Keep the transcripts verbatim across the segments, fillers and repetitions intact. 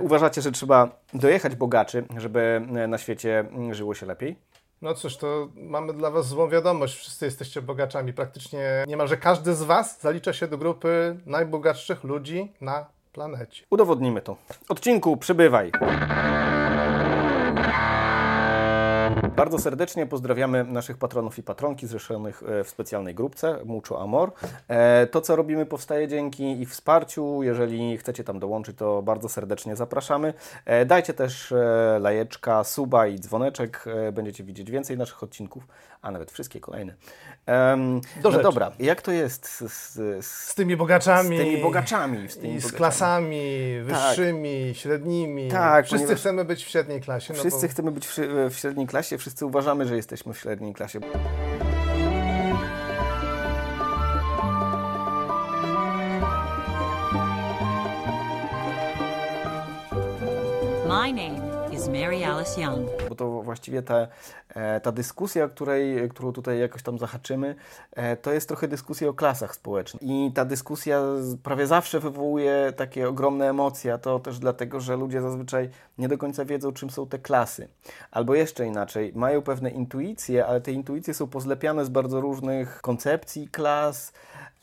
Uważacie, że trzeba dojechać bogaczy, żeby na świecie żyło się lepiej? No cóż, to mamy dla was złą wiadomość. Wszyscy jesteście bogaczami. Praktycznie niemalże każdy z was zalicza się do grupy najbogatszych ludzi na planecie. Udowodnimy to. Odcinku przybywaj! Bardzo serdecznie pozdrawiamy naszych patronów i patronki zrzeszonych w specjalnej grupce Mucho Amor. To, co robimy, powstaje dzięki ich wsparciu. Jeżeli chcecie tam dołączyć, to bardzo serdecznie zapraszamy. Dajcie też lajeczka, suba i dzwoneczek. Będziecie widzieć więcej naszych odcinków, a nawet wszystkie kolejne. Do no dobra, jak to jest z, z, z tymi bogaczami, z tymi bogaczami, z, tymi i bogaczami. Z klasami wyższymi, tak. średnimi? Tak, wszyscy chcemy być w średniej klasie. Wszyscy no bo... chcemy być w, w średniej klasie. Wszyscy uważamy, że jesteśmy w średniej klasie. My name is Mary Alice Young. Bo to właściwie ta, ta dyskusja, której, którą tutaj jakoś tam zahaczymy, to jest trochę dyskusja o klasach społecznych. I ta dyskusja prawie zawsze wywołuje takie ogromne emocje, a to też dlatego, że ludzie zazwyczaj nie do końca wiedzą, czym są te klasy. Albo jeszcze inaczej, mają pewne intuicje, ale te intuicje są pozlepiane z bardzo różnych koncepcji klas,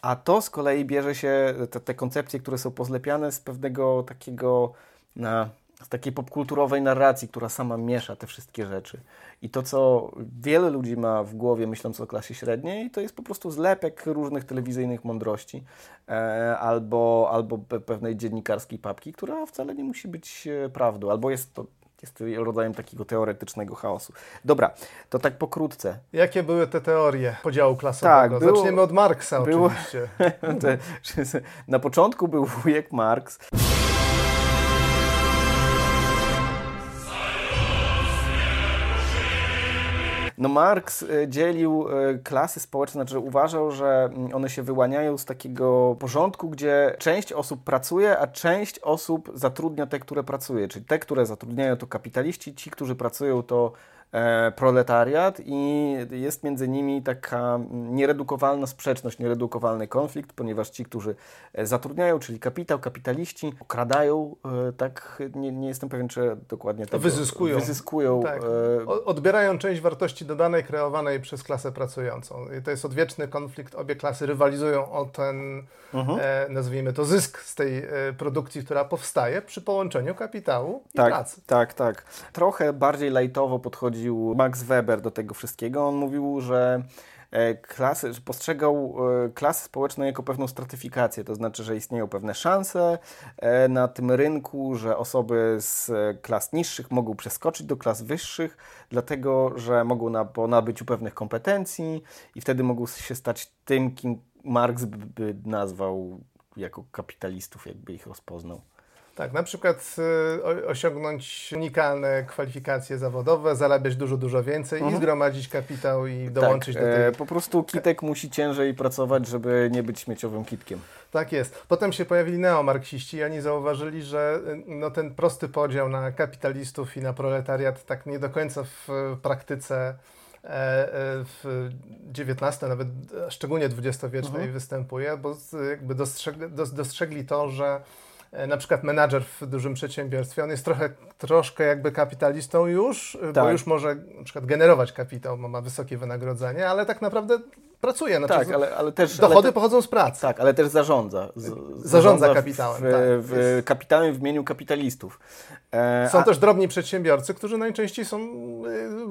a to z kolei bierze się, te, te koncepcje, które są pozlepiane z pewnego takiego... na z takiej popkulturowej narracji, która sama miesza te wszystkie rzeczy. I to, co wiele ludzi ma w głowie, myśląc o klasie średniej, to jest po prostu zlepek różnych telewizyjnych mądrości e, albo, albo pewnej dziennikarskiej papki, która wcale nie musi być prawdą, albo jest to jest rodzajem takiego teoretycznego chaosu. Dobra, to tak pokrótce. Jakie były te teorie podziału klasowego? Tak, było, zaczniemy od Marksa było, oczywiście. te, na początku był wujek Marks. No Marx dzielił klasy społeczne, znaczy uważał, że one się wyłaniają z takiego porządku, gdzie część osób pracuje, a część osób zatrudnia te, które pracuje. Czyli te, które zatrudniają, to kapitaliści, ci, którzy pracują, to e, proletariat i jest między nimi taka nieredukowalna sprzeczność, nieredukowalny konflikt, ponieważ ci, którzy zatrudniają, czyli kapitał, kapitaliści, okradają, e, tak, nie, nie jestem pewien, czy dokładnie tak. Wyzyskują. Wyzyskują tak. E, Odbierają część wartości dodanej kreowanej przez klasę pracującą. I to jest odwieczny konflikt. Obie klasy rywalizują o ten, mhm. e, nazwijmy to, zysk z tej e, produkcji, która powstaje przy połączeniu kapitału i tak, pracy. Tak, tak. Trochę bardziej lajtowo podchodził Max Weber do tego wszystkiego. On mówił, że klasy, postrzegał klasy społeczne jako pewną stratyfikację, to znaczy, że istnieją pewne szanse na tym rynku, że osoby z klas niższych mogą przeskoczyć do klas wyższych, dlatego, że mogą na, po nabyciu pewnych kompetencji i wtedy mogą się stać tym, kim Marx by nazwał jako kapitalistów, jakby ich rozpoznał. Tak, na przykład y, osiągnąć unikalne kwalifikacje zawodowe, zarabiać dużo, dużo więcej mhm. i zgromadzić kapitał i dołączyć tak, do tego. Po prostu kitek musi ciężej pracować, żeby nie być śmieciowym kitkiem. Tak jest. Potem się pojawili neomarksiści i oni zauważyli, że no, ten prosty podział na kapitalistów i na proletariat tak nie do końca w praktyce w dziewiętnastym, nawet szczególnie dwudziestowiecznej mhm. występuje, bo jakby dostrzegli, dostrzegli to, że na przykład menadżer w dużym przedsiębiorstwie, on jest trochę, troszkę jakby kapitalistą już, tak. bo już może na przykład generować kapitał, bo ma wysokie wynagrodzenie, ale tak naprawdę pracuje. Znaczy tak, ale, ale też... Dochody ale te, pochodzą z pracy. Tak, ale też zarządza. Z, zarządza, zarządza kapitałem. W, tak, w, kapitałem w imieniu kapitalistów. E, są a, też drobni przedsiębiorcy, którzy najczęściej są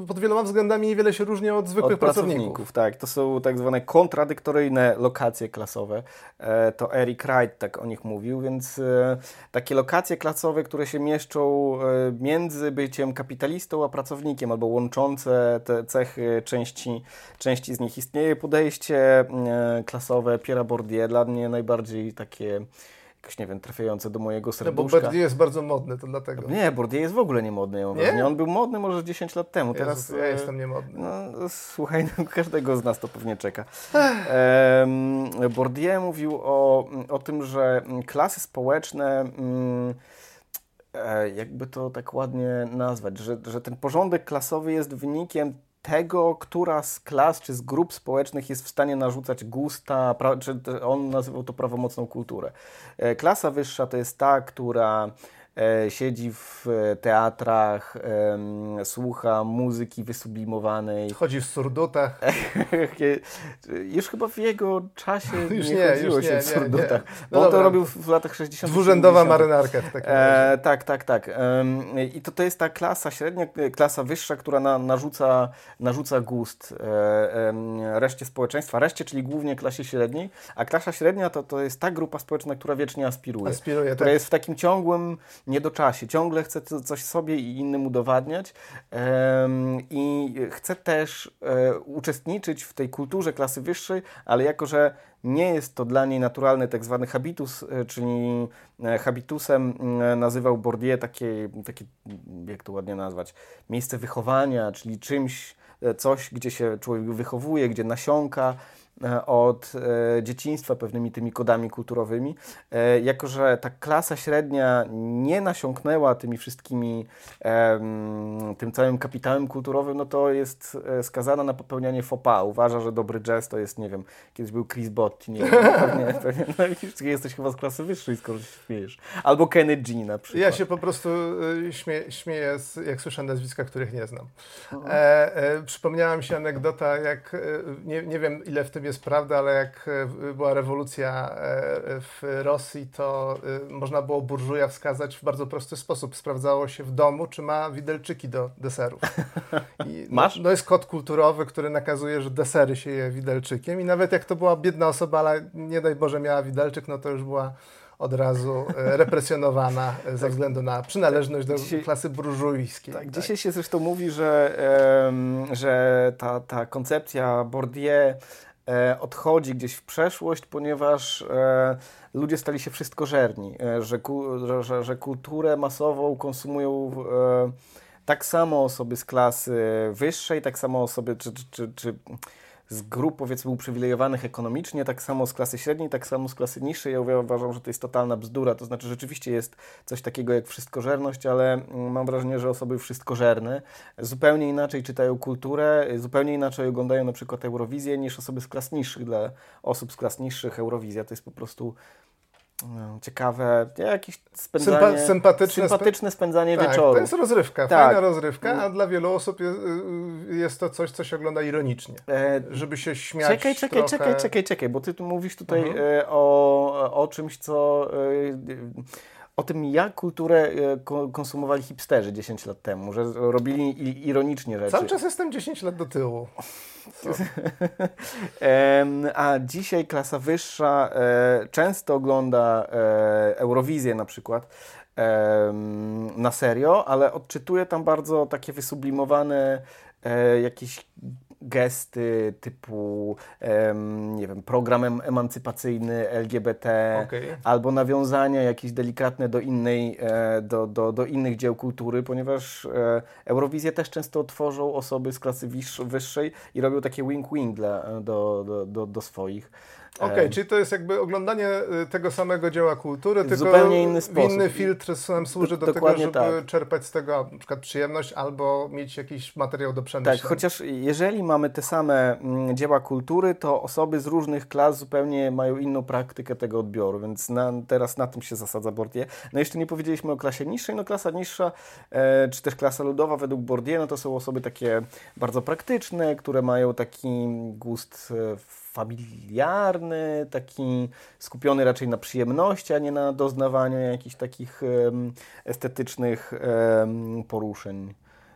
pod wieloma względami niewiele się różnią od zwykłych od pracowników. pracowników. Tak, to są tak zwane kontradyktoryjne lokacje klasowe. E, to Eric Wright tak o nich mówił, więc e, takie lokacje klasowe, które się mieszczą e, między byciem kapitalistą a pracownikiem, albo łączące te cechy, części, części z nich istnieje. Podejście klasowe Pierre'a Bourdieu dla mnie najbardziej takie, jakoś nie wiem, trafiające do mojego serduszka. No bo Bourdieu jest bardzo modny, to dlatego. Nie, Bourdieu jest w ogóle niemodny. Nie? On był modny może dziesięć lat temu. Jezus, teraz ja jestem niemodny. No, słuchaj, no, każdego z nas to pewnie czeka. um, Bourdieu mówił o, o tym, że klasy społeczne... Mm, jakby to tak ładnie nazwać, że, że ten porządek klasowy jest wynikiem tego, która z klas czy z grup społecznych jest w stanie narzucać gusta, pra, czy on nazywał to prawomocną kulturę. Klasa wyższa to jest ta, która siedzi w teatrach, słucha muzyki wysublimowanej. Chodzi w surdutach. Już chyba w jego czasie już nie, nie chodziło już się nie, w surdutach. Nie, nie. No bo on to robił w latach sześćdziesiątych. Dwurzędowa marynarka. W takim e, tak, tak, tak. E, I to, to jest ta klasa średnia, klasa wyższa, która na, narzuca, narzuca gust e, e, reszcie społeczeństwa. Reszcie, czyli głównie klasie średniej. A klasa średnia to, to jest ta grupa społeczna, która wiecznie aspiruje. Aspiruje, która tak. jest w takim ciągłym niedoczasie. Ciągle chce coś sobie i innym udowadniać um, i chce też um, uczestniczyć w tej kulturze klasy wyższej, ale jako, że nie jest to dla niej naturalny tak zwany habitus, czyli habitusem nazywał Bourdieu takie, takie, jak to ładnie nazwać, miejsce wychowania, czyli czymś, coś, gdzie się człowiek wychowuje, gdzie nasionka od e, dzieciństwa pewnymi tymi kodami kulturowymi. E, jako, że ta klasa średnia nie nasiąknęła tymi wszystkimi, e, tym całym kapitałem kulturowym, no to jest e, skazana na popełnianie faux pas. Uważa, że dobry jazz to jest, nie wiem, kiedyś był Chris Botti, nie wiem, pewnie, pewnie, no, jesteś chyba z klasy wyższej, skoro się śmiejesz. Albo Kenny G na przykład. Ja się po prostu y, śmie- śmieję, z, jak słyszę nazwiska, których nie znam. E, e, przypomniała mi się anegdota, jak, e, nie, nie wiem ile w tym jest prawda, ale jak była rewolucja w Rosji, to można było burżuja wskazać w bardzo prosty sposób. Sprawdzało się w domu, czy ma widelczyki do deserów. I Masz? No, no jest kod kulturowy, który nakazuje, że desery się je widelczykiem i nawet jak to była biedna osoba, ale nie daj Boże miała widelczyk, no to już była od razu represjonowana ze względu na przynależność do dzisiaj, klasy burżujskiej. Tak, tak. Dzisiaj się zresztą mówi, że, że ta, ta koncepcja Bourdieu odchodzi gdzieś w przeszłość, ponieważ e, ludzie stali się wszystkożerni, e, że, ku, że, że kulturę masową konsumują e, tak samo osoby z klasy wyższej, tak samo osoby czy, czy, czy, czy z grup powiedzmy uprzywilejowanych ekonomicznie, tak samo z klasy średniej, tak samo z klasy niższej. Ja uważam, że to jest totalna bzdura, to znaczy rzeczywiście jest coś takiego jak wszystkożerność, ale mam wrażenie, że osoby wszystkożerne zupełnie inaczej czytają kulturę, zupełnie inaczej oglądają na przykład Eurowizję niż osoby z klas niższych. Dla osób z klas niższych Eurowizja to jest po prostu... No, ciekawe, jakieś spędzanie, Sympa- sympatyczne, sympatyczne spędzanie tak, wieczoru. To jest rozrywka, tak. Fajna rozrywka, a dla wielu osób jest, jest to coś, co się ogląda ironicznie, e, żeby się śmiać czekaj, czekaj, trochę. Czekaj, czekaj, czekaj, bo ty tu mówisz tutaj mhm. o, o czymś, co... o tym, jak kulturę konsumowali hipsterzy dziesięć lat temu, że robili ironicznie rzeczy. Cały czas jestem dziesięć lat do tyłu. A dzisiaj klasa wyższa często ogląda Eurowizję na przykład na serio, ale odczytuje tam bardzo takie wysublimowane jakieś gesty typu um, nie wiem, program emancypacyjny L G B T, okay. albo nawiązania jakieś delikatne do, innej, do, do, do innych dzieł kultury, ponieważ e, Eurowizję też często tworzą osoby z klasy wyższ- wyższej i robią takie wink-wink dla, do, do, do, do swoich. Okej, okay, czyli to jest jakby oglądanie tego samego dzieła kultury, tylko zupełnie inny sposób. Inny filtr sam służy do Dokładnie tego, żeby tak. czerpać z tego na przykład przyjemność albo mieć jakiś materiał do przemyślenia. Tak, chociaż jeżeli mamy te same m, dzieła kultury, to osoby z różnych klas zupełnie mają inną praktykę tego odbioru, więc na, teraz na tym się zasadza Bourdieu. No jeszcze nie powiedzieliśmy o klasie niższej, no klasa niższa, e, czy też klasa ludowa według Bourdieu, no to są osoby takie bardzo praktyczne, które mają taki gust e, familiarny, taki skupiony raczej na przyjemności, a nie na doznawaniu jakichś takich um, estetycznych um, poruszeń.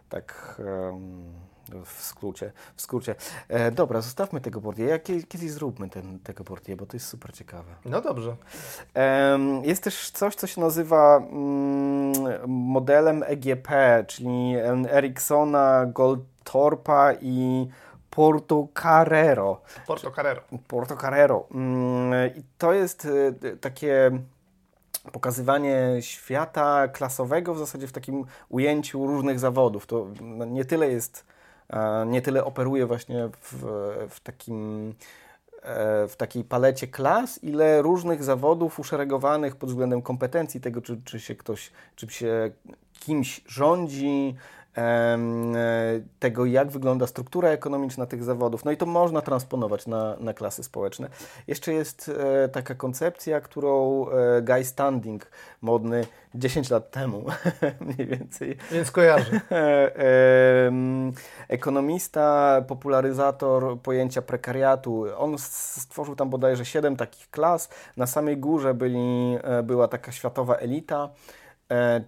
Tak um, w skrócie. W skrócie. E, dobra, zostawmy tego Bourdieu. Ja kiedyś zróbmy ten, tego Bourdieu, bo to jest super ciekawe. No dobrze. E, jest też coś, co się nazywa mm, modelem E G P, czyli Eriksona, Goldthorpa i Portocarero. Portocarero. Portocarero. I to jest takie pokazywanie świata klasowego w zasadzie w takim ujęciu różnych zawodów. To nie tyle jest, nie tyle operuje właśnie w, w takim... w takiej palecie klas, ile różnych zawodów uszeregowanych pod względem kompetencji tego, czy, czy się ktoś, czy się kimś rządzi, tego, jak wygląda struktura ekonomiczna tych zawodów. No i to można transponować na, na klasy społeczne. Jeszcze jest taka koncepcja, którą Guy Standing, modny dziesięć lat temu mniej więcej. Więc kojarzę. Ekonomista, popularyzator pojęcia prekariatu. On stworzył tam bodajże siedem takich klas. Na samej górze byli, była taka światowa elita,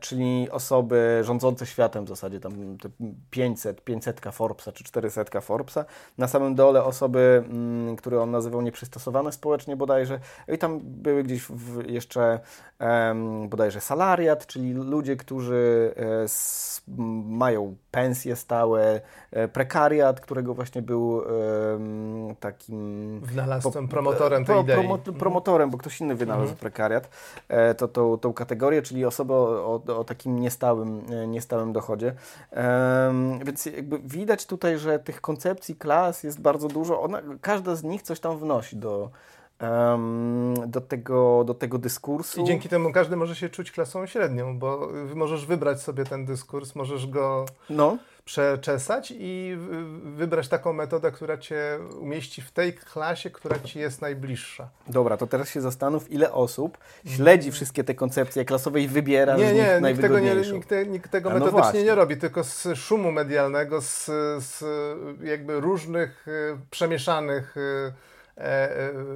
czyli osoby rządzące światem w zasadzie, tam te pięćset, pięćsetka Forbesa czy czterysetka Forbesa. Na samym dole osoby, które on nazywał nieprzystosowane społecznie bodajże. I tam były gdzieś w jeszcze bodajże salariat, czyli ludzie, którzy mają pensje stałe, prekariat, którego właśnie był takim... Wynalazcą, promotorem tej idei. Promotorem, bo ktoś inny wynalazł mhm. prekariat, to, tą, tą kategorię, czyli osoby O, o takim niestałym, niestałym dochodzie. Um, więc jakby widać tutaj, że tych koncepcji klas jest bardzo dużo. Ona, każda z nich coś tam wnosi do, um, do, tego, do tego dyskursu. I dzięki temu każdy może się czuć klasą średnią, bo możesz wybrać sobie ten dyskurs, możesz go no. przeczesać i wybrać taką metodę, która cię umieści w tej klasie, która ci jest najbliższa. Dobra, to teraz się zastanów, ile osób śledzi wszystkie te koncepcje klasowe i wybiera nie, z nich najwygodniejszą. Nie, nikt tego, nie, nikt, nikt tego no metodycznie właśnie. nie robi, tylko z szumu medialnego, z, z jakby różnych przemieszanych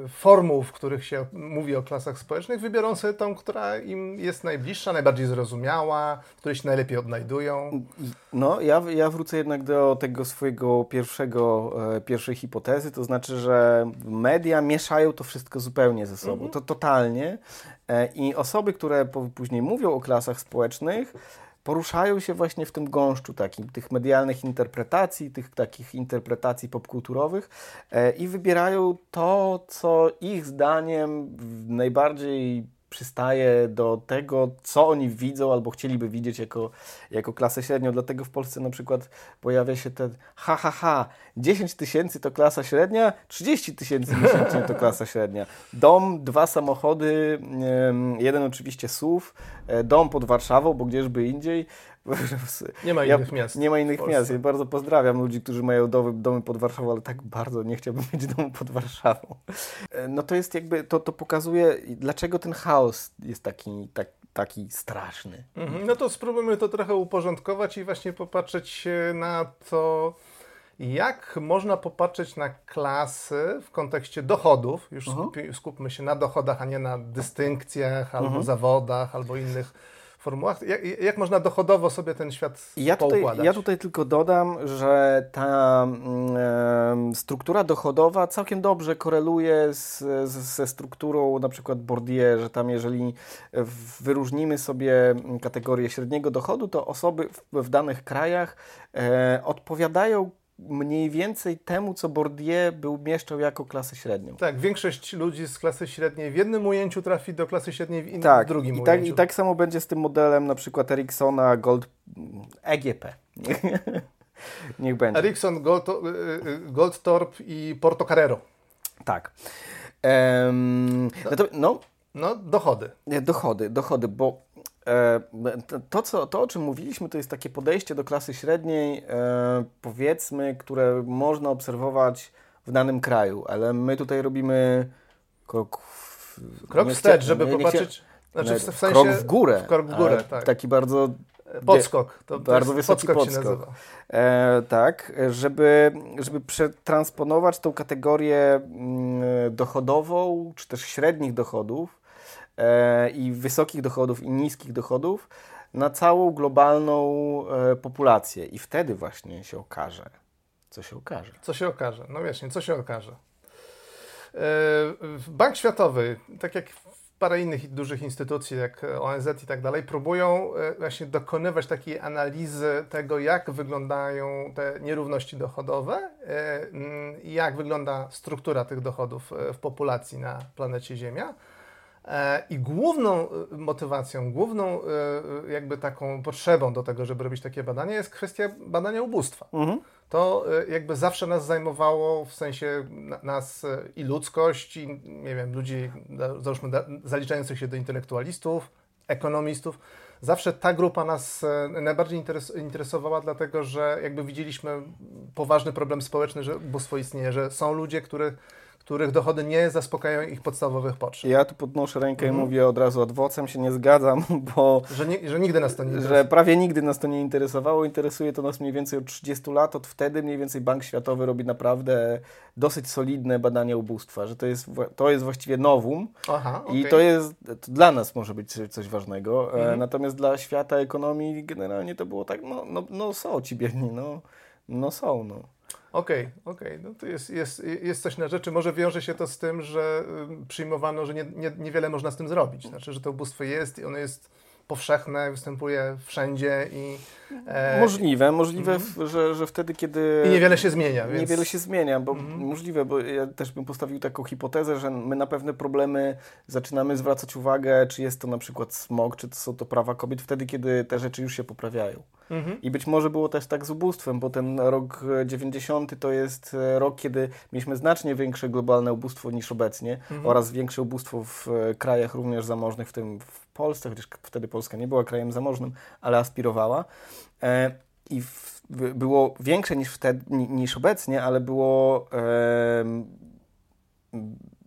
formuł, w których się mówi o klasach społecznych, wybiorą sobie tą, która im jest najbliższa, najbardziej zrozumiała, w której się najlepiej odnajdują. No, ja, ja wrócę jednak do tego swojego pierwszego, pierwszej hipotezy, to znaczy, że media mieszają to wszystko zupełnie ze sobą, mhm. to totalnie i osoby, które później mówią o klasach społecznych, poruszają się właśnie w tym gąszczu takim, tych medialnych interpretacji, tych takich interpretacji popkulturowych e, i wybierają to, co ich zdaniem najbardziej przystaje do tego, co oni widzą albo chcieliby widzieć jako, jako klasę średnią. Dlatego w Polsce na przykład pojawia się ten ha, ha, ha, dziesięć tysięcy to klasa średnia, trzydzieści tysięcy miesięcznie to klasa średnia. Dom, dwa samochody, jeden oczywiście S U V, dom pod Warszawą, bo gdzieżby indziej. Nie ma innych ja, miast. Nie ma innych miast. Ja bardzo pozdrawiam ludzi, którzy mają domy, domy pod Warszawą, ale tak bardzo nie chciałbym mieć domu pod Warszawą. No to jest jakby, to, to pokazuje, dlaczego ten chaos jest taki, tak, taki straszny. Mhm. No to spróbujmy to trochę uporządkować i właśnie popatrzeć na to, jak można popatrzeć na klasy w kontekście dochodów. Już skupi, skupmy się na dochodach, a nie na dystynkcjach, albo mhm. zawodach, albo innych formułach. Jak, jak można dochodowo sobie ten świat ja tutaj, poukładać? Ja tutaj tylko dodam, że ta y, struktura dochodowa całkiem dobrze koreluje z, z, ze strukturą na przykład Bourdieu, że tam jeżeli wyróżnimy sobie kategorię średniego dochodu, to osoby w, w danych krajach y, odpowiadają mniej więcej temu, co Bourdieu był mieszczał jako klasę średnią. Tak, większość ludzi z klasy średniej w jednym ujęciu trafi do klasy średniej w, in- tak, w drugim i tak, ujęciu. I tak samo będzie z tym modelem na przykład Eriksona, Gold... E G P. Niech będzie. Erikson, Gold... Goldthorpe i Portocarero. Tak. Um, no, to, no, no, dochody. Dochody, dochody, bo To, co, to, o czym mówiliśmy, to jest takie podejście do klasy średniej, powiedzmy, które można obserwować w danym kraju, ale my tutaj robimy krok w, krok wstecz, żeby nie, nie popatrzeć, nie, znaczy w, w sensie, krok w górę, w krok w górę tak. Taki bardzo... Podskok. To bardzo wysoki podskok. podskok. Się nazywa. E, tak, żeby, żeby przetransponować tą kategorię dochodową, czy też średnich dochodów, i wysokich dochodów i niskich dochodów na całą globalną populację. I wtedy właśnie się okaże, co się okaże. Co się okaże, no właśnie, co się okaże. Bank Światowy, tak jak parę innych dużych instytucji, jak O N Z i tak dalej, próbują właśnie dokonywać takiej analizy tego, jak wyglądają te nierówności dochodowe i jak wygląda struktura tych dochodów w populacji na planecie Ziemia. I główną motywacją, główną jakby taką potrzebą do tego, żeby robić takie badania, jest kwestia badania ubóstwa. Mhm. To jakby zawsze nas zajmowało, w sensie nas i ludzkość, i nie wiem, ludzi, zaliczających się do intelektualistów, ekonomistów, zawsze ta grupa nas najbardziej interesowała, dlatego że jakby widzieliśmy poważny problem społeczny, że ubóstwo istnieje, że są ludzie, których, których dochody nie zaspokajają ich podstawowych potrzeb. Ja tu podnoszę rękę mm. i mówię od razu ad vocem, się nie zgadzam, bo... Że, ni- że nigdy nas to nie interesowało. Że prawie nigdy nas to nie interesowało. Interesuje to nas mniej więcej od trzydziestu lat. Od wtedy mniej więcej Bank Światowy robi naprawdę dosyć solidne badania ubóstwa, że to jest, to jest właściwie nowum. Aha, okay. I to jest, to dla nas może być coś ważnego, mm-hmm. natomiast dla świata ekonomii generalnie to było tak, no, no, no są ci biedni, no, no są, no. Okej, okay, okej, okay. No to jest, jest, jest coś na rzeczy. Może wiąże się to z tym, że przyjmowano, że nie, nie, niewiele można z tym zrobić. Znaczy, że to ubóstwo jest i ono jest powszechne, występuje wszędzie i... E... Możliwe, możliwe, mm-hmm. że, że wtedy, kiedy... I niewiele się zmienia, więc... Niewiele się zmienia, bo mm-hmm. możliwe, bo ja też bym postawił taką hipotezę, że my na pewne problemy zaczynamy zwracać uwagę, czy jest to na przykład smog, czy to są to prawa kobiet, wtedy, kiedy te rzeczy już się poprawiają. Mm-hmm. I być może było też tak z ubóstwem, bo ten rok dziewięćdziesiąty to jest rok, kiedy mieliśmy znacznie większe globalne ubóstwo niż obecnie mm-hmm. oraz większe ubóstwo w krajach również zamożnych, w tym w Polsce, chociaż wtedy Polska nie była krajem zamożnym, ale aspirowała. E, I w, było większe niż wtedy, niż obecnie, ale było e,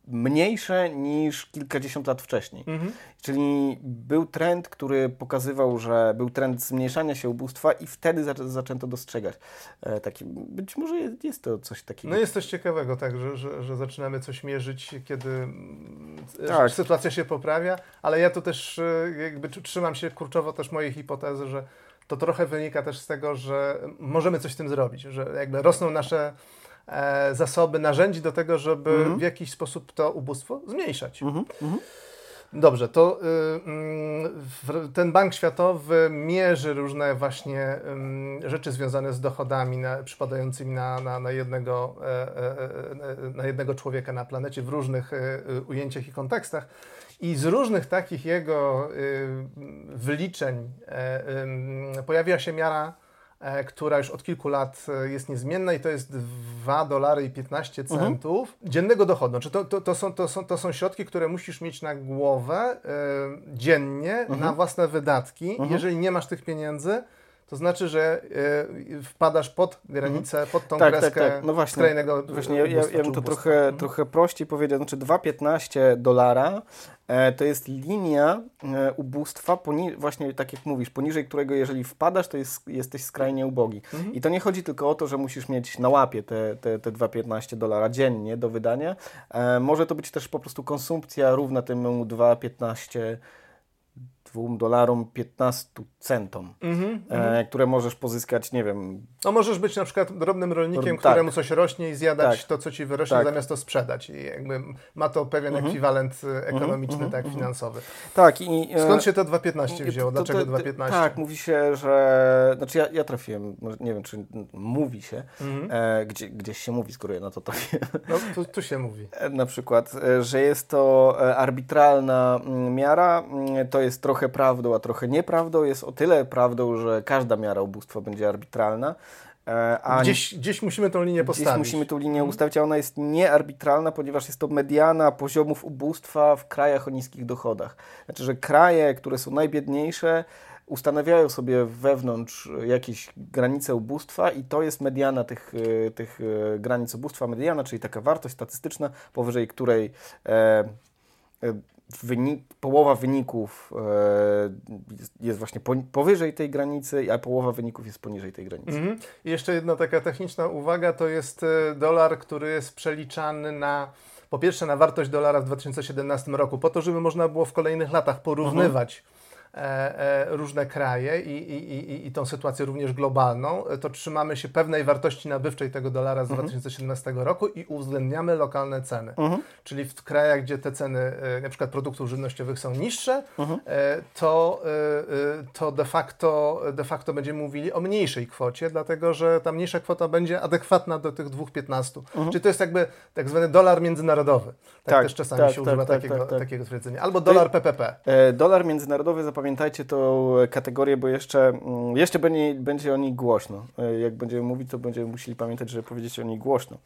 mniejsze niż kilkadziesiąt lat wcześniej. Mhm. Czyli był trend, który pokazywał, że był trend zmniejszania się ubóstwa i wtedy za, zaczęto dostrzegać. E, taki, być może jest, jest to coś takiego. No jest coś ciekawego, tak, że, że, że zaczynamy coś mierzyć, kiedy tak. sytuacja się poprawia, ale ja tu też jakby trzymam się kurczowo też mojej hipotezy, że to trochę wynika też z tego, że możemy coś z tym zrobić, że jakby rosną nasze e, zasoby narzędzi do tego, żeby mm-hmm. w jakiś sposób to ubóstwo zmniejszać. Mm-hmm. Dobrze, to y, y, ten Bank Światowy mierzy różne właśnie y, rzeczy związane z dochodami na, przypadającymi na, na, na, jednego, y, y, y, na jednego człowieka na planecie w różnych y, y, ujęciach i kontekstach. I z różnych takich jego wyliczeń pojawiła się miara, która już od kilku lat jest niezmienna i to jest dwa dolary i piętnaście centów mhm. dziennego dochodu. Znaczy to, to, to, są, to, są, to są środki, które musisz mieć na głowę dziennie mhm. na własne wydatki. Mhm. Jeżeli nie masz tych pieniędzy, to znaczy, że y, wpadasz pod granicę, mm. pod tą tak, kreskę tak, tak. No właśnie, skrajnego... Właśnie, ja, ja, ja bym to trochę, mm. trochę prościej powiedział. Znaczy dwa piętnaście dolara e, to jest linia e, ubóstwa, poni- właśnie tak jak mówisz, poniżej którego jeżeli wpadasz, to jest, jesteś skrajnie ubogi. Mm. I to nie chodzi tylko o to, że musisz mieć na łapie te, te, te dwa piętnaście dolara dziennie do wydania. E, może to być też po prostu konsumpcja równa temu dwa piętnaście dwa dolarom piętnaście centom, mm-hmm, e, które możesz pozyskać, nie wiem... No możesz być na przykład drobnym rolnikiem, tak. któremu coś rośnie i zjadać tak. to, co ci wyrośnie, tak. zamiast to sprzedać. I jakby ma to pewien mm-hmm. ekwiwalent ekonomiczny, mm-hmm, tak, mm-hmm. finansowy. Tak. I, e, skąd się to dwa piętnaście wzięło? Dlaczego to, to, to, dwa piętnaście? Tak, mówi się, że... Znaczy ja, ja trafiłem, nie wiem, czy mówi się, mm-hmm. e, gdzie, gdzieś się mówi, skoro ja na to trafiłem. No tu, tu się mówi. E, na przykład, e, że jest to arbitralna miara, to jest trochę prawdą, a trochę nieprawdą. Jest o tyle prawdą, że każda miara ubóstwa będzie arbitralna. A gdzieś, gdzieś musimy tą linię postawić. Gdzieś musimy tą linię ustawić, a ona jest niearbitralna, ponieważ jest to mediana poziomów ubóstwa w krajach o niskich dochodach. Znaczy, że kraje, które są najbiedniejsze, ustanawiają sobie wewnątrz jakieś granice ubóstwa i to jest mediana tych, tych granic ubóstwa. Mediana, czyli taka wartość statystyczna, powyżej której... E, e, Wynik, połowa wyników e, jest, jest właśnie po, powyżej tej granicy, a połowa wyników jest poniżej tej granicy. Mm-hmm. I jeszcze jedna taka techniczna uwaga, to jest dolar, który jest przeliczany na, po pierwsze na wartość dolara w dwa tysiące siedemnastym roku, po to, żeby można było w kolejnych latach porównywać mm-hmm. e, e, różne kraje i, i, i, i tą sytuację również globalną, to trzymamy się pewnej wartości nabywczej tego dolara z mm-hmm. dwa tysiące siedemnastego roku i uwzględniamy lokalne ceny. Mm-hmm. Czyli w krajach, gdzie te ceny na przykład produktów żywnościowych są niższe, mm-hmm. to, to de facto, de facto będziemy mówili o mniejszej kwocie, dlatego że ta mniejsza kwota będzie adekwatna do tych dwa piętnaście. Mm-hmm. Czyli to jest jakby tak zwany dolar międzynarodowy. Tak, tak też czasami tak, się tak, używa tak, takiego, tak, tak. takiego twierdzenia. Albo dolar P P P. E, dolar międzynarodowy zapadł zapamiętajcie tą kategorię, bo jeszcze, jeszcze będzie, będzie o niej głośno. Jak będziemy mówić, to będziemy musieli pamiętać, żeby powiedzieć o niej głośno.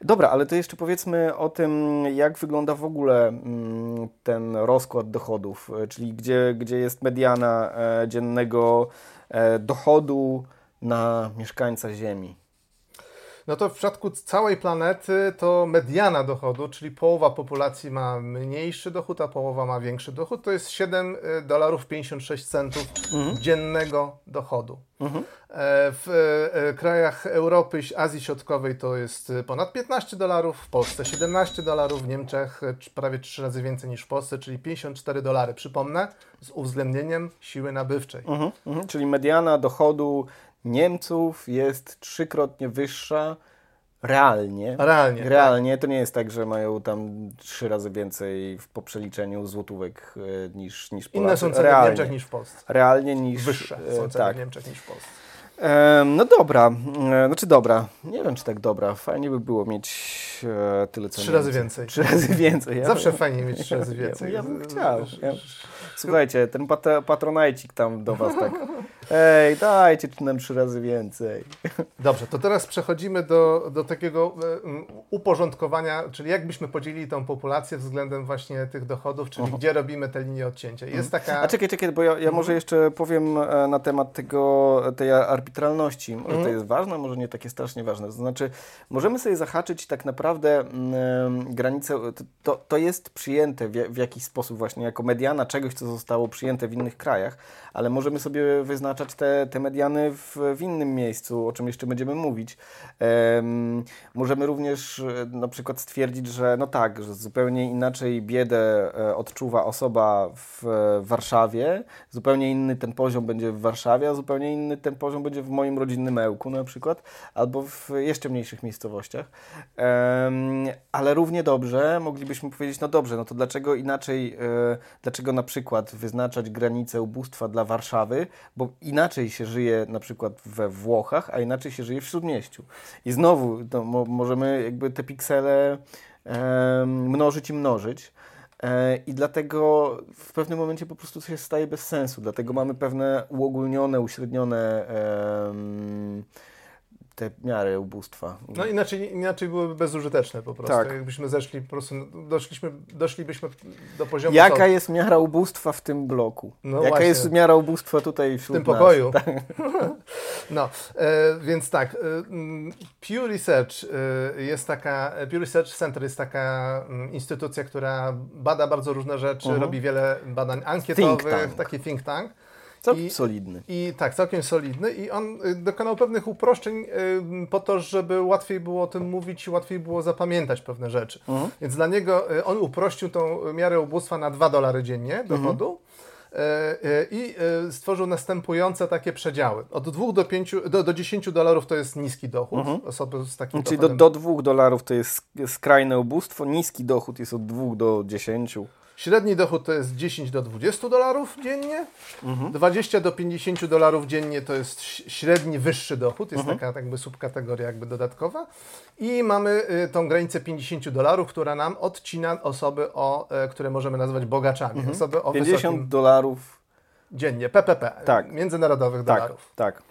Dobra, ale to jeszcze powiedzmy o tym, jak wygląda w ogóle ten rozkład dochodów, czyli gdzie, gdzie jest mediana dziennego dochodu na mieszkańca Ziemi. No to w przypadku całej planety to mediana dochodu, czyli połowa populacji ma mniejszy dochód, a połowa ma większy dochód. To jest siedem dolarów pięćdziesiąt sześć centów mhm. dziennego dochodu. Mhm. W krajach Europy i Azji Środkowej to jest ponad piętnaście dolarów, w Polsce siedemnaście dolarów, w Niemczech prawie trzy razy więcej niż w Polsce, czyli pięćdziesiąt cztery dolary. Przypomnę, z uwzględnieniem siły nabywczej. Mhm. Mhm. Czyli mediana dochodu Niemców jest trzykrotnie wyższa realnie. Realnie. Realnie. Tak. To nie jest tak, że mają tam trzy razy więcej w poprzeliczeniu złotówek y, niż, niż Polacy. Inne są ceny realnie. W Niemczech niż w Polsce. Realnie niż... Wyższe są ceny tak. w Niemczech niż w Polsce. E, no dobra. E, znaczy dobra. Nie wiem, czy tak dobra. Fajnie by było mieć e, tyle ceny. Trzy razy więcej. Trzy razy więcej. Ja Zawsze bym... fajnie mieć trzy razy więcej. Ja bym, ja bym chciał. Ja... Słuchajcie, ten pat- patronajcik tam do was tak... Ej, dajcie nam trzy razy więcej. Dobrze, to teraz przechodzimy do, do takiego uporządkowania, czyli jak byśmy podzielili tą populację względem właśnie tych dochodów, czyli uh-huh. gdzie robimy te linie odcięcia. Jest taka... A czekaj, czekaj, bo ja, ja może jeszcze powiem na temat tego, tej arbitralności. Może uh-huh. to jest ważne, może nie takie strasznie ważne. To znaczy, możemy sobie zahaczyć tak naprawdę mm, granicę, to, to jest przyjęte w, w jakiś sposób właśnie jako mediana czegoś, co zostało przyjęte w innych krajach, ale możemy sobie wyznaczyć Te, te mediany w, w innym miejscu, o czym jeszcze będziemy mówić. Um, możemy również na przykład stwierdzić, że no tak, że zupełnie inaczej biedę odczuwa osoba w Warszawie, zupełnie inny ten poziom będzie w Warszawie, a zupełnie inny ten poziom będzie w moim rodzinnym Ełku na przykład, albo w jeszcze mniejszych miejscowościach. Um, ale równie dobrze moglibyśmy powiedzieć, no dobrze, no to dlaczego inaczej, e, dlaczego na przykład wyznaczać granicę ubóstwa dla Warszawy, bo inaczej się żyje na przykład we Włochach, a inaczej się żyje w Śródmieściu. I znowu no, mo- możemy jakby te piksele e, mnożyć i mnożyć. E, I dlatego w pewnym momencie po prostu się staje bez sensu. Dlatego mamy pewne uogólnione, uśrednione e, te miary ubóstwa. No inaczej, inaczej byłyby bezużyteczne po prostu. Tak. Jakbyśmy zeszli po prostu, doszliśmy, doszlibyśmy do poziomu... Jaka to... jest miara ubóstwa w tym bloku? No Jaka właśnie. jest miara ubóstwa tutaj wśród nas? W tym pokoju. Tak. No, e, więc tak, e, Pew Research e, jest taka, Pew Research Center jest taka m, instytucja, która bada bardzo różne rzeczy, uh-huh. robi wiele badań ankietowych, think tank. taki think tank. Całkiem I, solidny. I tak, całkiem solidny. I on dokonał pewnych uproszczeń y, po to, żeby łatwiej było o tym mówić i łatwiej było zapamiętać pewne rzeczy. Mhm. Więc dla niego y, on uprościł tą miarę ubóstwa na dwa dolary dziennie dochodu mhm. i y, y, stworzył następujące takie przedziały. Od dwóch do pięciu, do dziesięciu dolarów to jest niski dochód. Mhm. Osoby z takim Czyli dochodem. do dwóch dolarów to jest skrajne ubóstwo, niski dochód jest od dwóch do dziesięciu. Średni dochód to jest dziesięć do dwudziestu dolarów dziennie, mhm. dwadzieścia do pięćdziesięciu dolarów dziennie to jest średni, wyższy dochód, jest mhm. taka jakby subkategoria jakby dodatkowa i mamy y, tą granicę pięćdziesięciu dolarów, która nam odcina osoby, o, y, które możemy nazwać bogaczami. Mhm. Osoby o pięćdziesiąt wysokim... dolarów dziennie, P P P, tak. międzynarodowych tak, dolarów. Tak.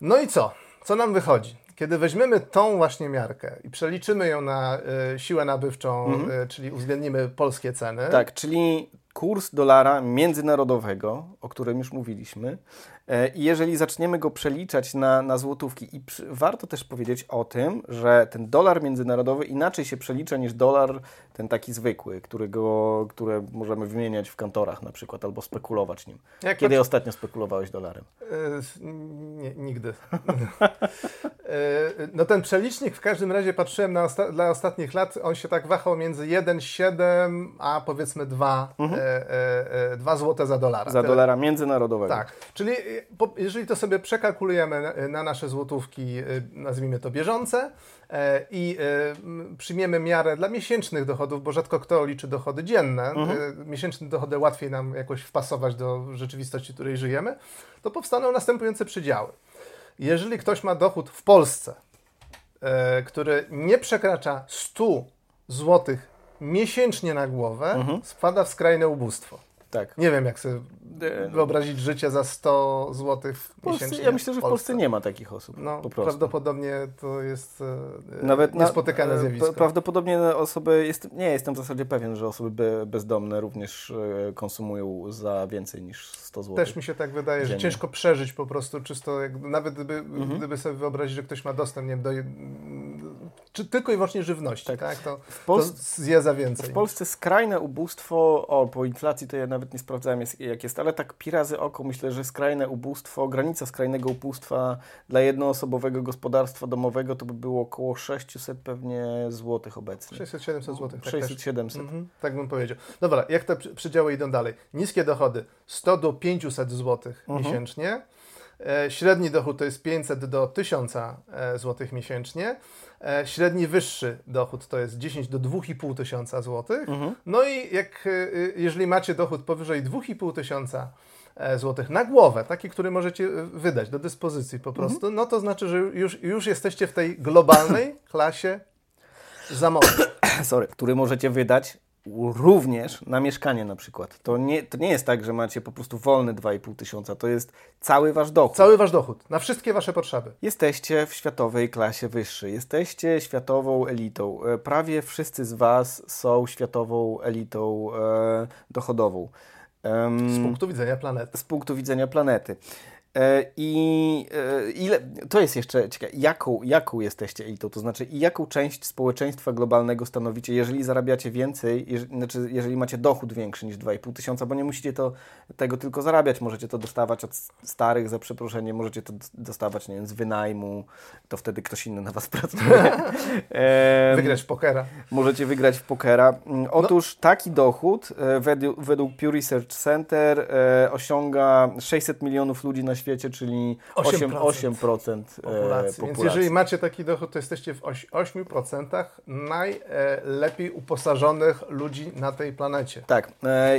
No i co? Co nam wychodzi? Kiedy weźmiemy tą właśnie miarkę i przeliczymy ją na y, siłę nabywczą, mhm. y, czyli uwzględnimy polskie ceny. Tak, czyli kurs dolara międzynarodowego, o którym już mówiliśmy. I jeżeli zaczniemy go przeliczać na, na złotówki i przy, warto też powiedzieć o tym, że ten dolar międzynarodowy inaczej się przelicza niż dolar ten taki zwykły, którego, które możemy wymieniać w kantorach na przykład albo spekulować nim. Jak Kiedy to... ostatnio spekulowałeś dolarem? Yy, nie, nigdy. yy, no ten przelicznik w każdym razie patrzyłem na osta- dla ostatnich lat, on się tak wahał między jeden przecinek siedem a powiedzmy dwa mhm. yy, yy, dwa złote za dolara. Za Tyle... dolara międzynarodowego. Tak, czyli jeżeli to sobie przekalkulujemy na nasze złotówki, nazwijmy to bieżące, i przyjmiemy miarę dla miesięcznych dochodów, bo rzadko kto liczy dochody dzienne, mhm. miesięczne dochody łatwiej nam jakoś wpasować do rzeczywistości, w której żyjemy, to powstaną następujące przydziały. Jeżeli ktoś ma dochód w Polsce, który nie przekracza stu złotych miesięcznie na głowę, mhm. spada w skrajne ubóstwo. Tak. Nie wiem, jak sobie wyobrazić życie za sto złotych Polsce, miesięcznie. Ja myślę, że w Polsce, Polsce nie ma takich osób. No, po prostu. Prawdopodobnie to jest nawet niespotykane na, zjawisko. Prawdopodobnie osoby, jest, nie jestem w zasadzie pewien, że osoby be, bezdomne również konsumują za więcej niż sto złotych. Też mi się tak wydaje, dziennie. Że ciężko przeżyć po prostu czysto, jak, nawet gdyby, mhm. gdyby sobie wyobrazić, że ktoś ma dostęp, nie wiem, do czy tylko i wyłącznie żywności, tak? tak? To, w Polsce, to zje za więcej. W Polsce skrajne ubóstwo, o, po inflacji to ja nawet nie sprawdzałem jest, jak jest, ale tak pi razy oko myślę, że skrajne ubóstwo, granica skrajnego ubóstwa dla jednoosobowego gospodarstwa domowego to by było około sześciuset pewnie złotych obecnie. sześćset siedemset złotych. Tak sześćset siedemset. Mhm, tak bym powiedział. Dobra, jak te przydziały idą dalej? Niskie dochody sto do pięciuset złotych mhm. miesięcznie. Średni dochód to jest pięćset do tysiąca złotych miesięcznie. Średni wyższy dochód to jest dziesięć do dwóch i pół tysiąca złotych. Mhm. No i jak, jeżeli macie dochód powyżej dwa i pół tysiąca złotych na głowę, taki, który możecie wydać do dyspozycji po prostu, mhm. no to znaczy, że już, już jesteście w tej globalnej klasie zamożnej. Sorry, który możecie wydać również na mieszkanie na przykład. To nie, to nie jest tak, że macie po prostu wolne dwa i pół tysiąca, to jest cały wasz dochód. Cały wasz dochód, na wszystkie wasze potrzeby. Jesteście w światowej klasie wyższej, jesteście światową elitą. Prawie wszyscy z was są światową elitą e, dochodową. Ehm, z punktu widzenia planety. Z punktu widzenia planety. I ile, to jest jeszcze ciekawe, jaką, jaką jesteście elitą, to znaczy i jaką część społeczeństwa globalnego stanowicie, jeżeli zarabiacie więcej, jeżeli, znaczy jeżeli macie dochód większy niż dwa i pół tysiąca, bo nie musicie to, tego tylko zarabiać, możecie to dostawać od starych, za przeproszenie, możecie to dostawać, nie wiem, z wynajmu, to wtedy ktoś inny na was pracuje. Wygrać w pokera. Możecie wygrać w pokera. Otóż no. taki dochód według, według Pew Research Center osiąga sześćset milionów ludzi na świecie. świecie, czyli osiem procent populacji. populacji. Więc jeżeli macie taki dochód, to jesteście w ośmiu procentach najlepiej uposażonych ludzi na tej planecie. Tak.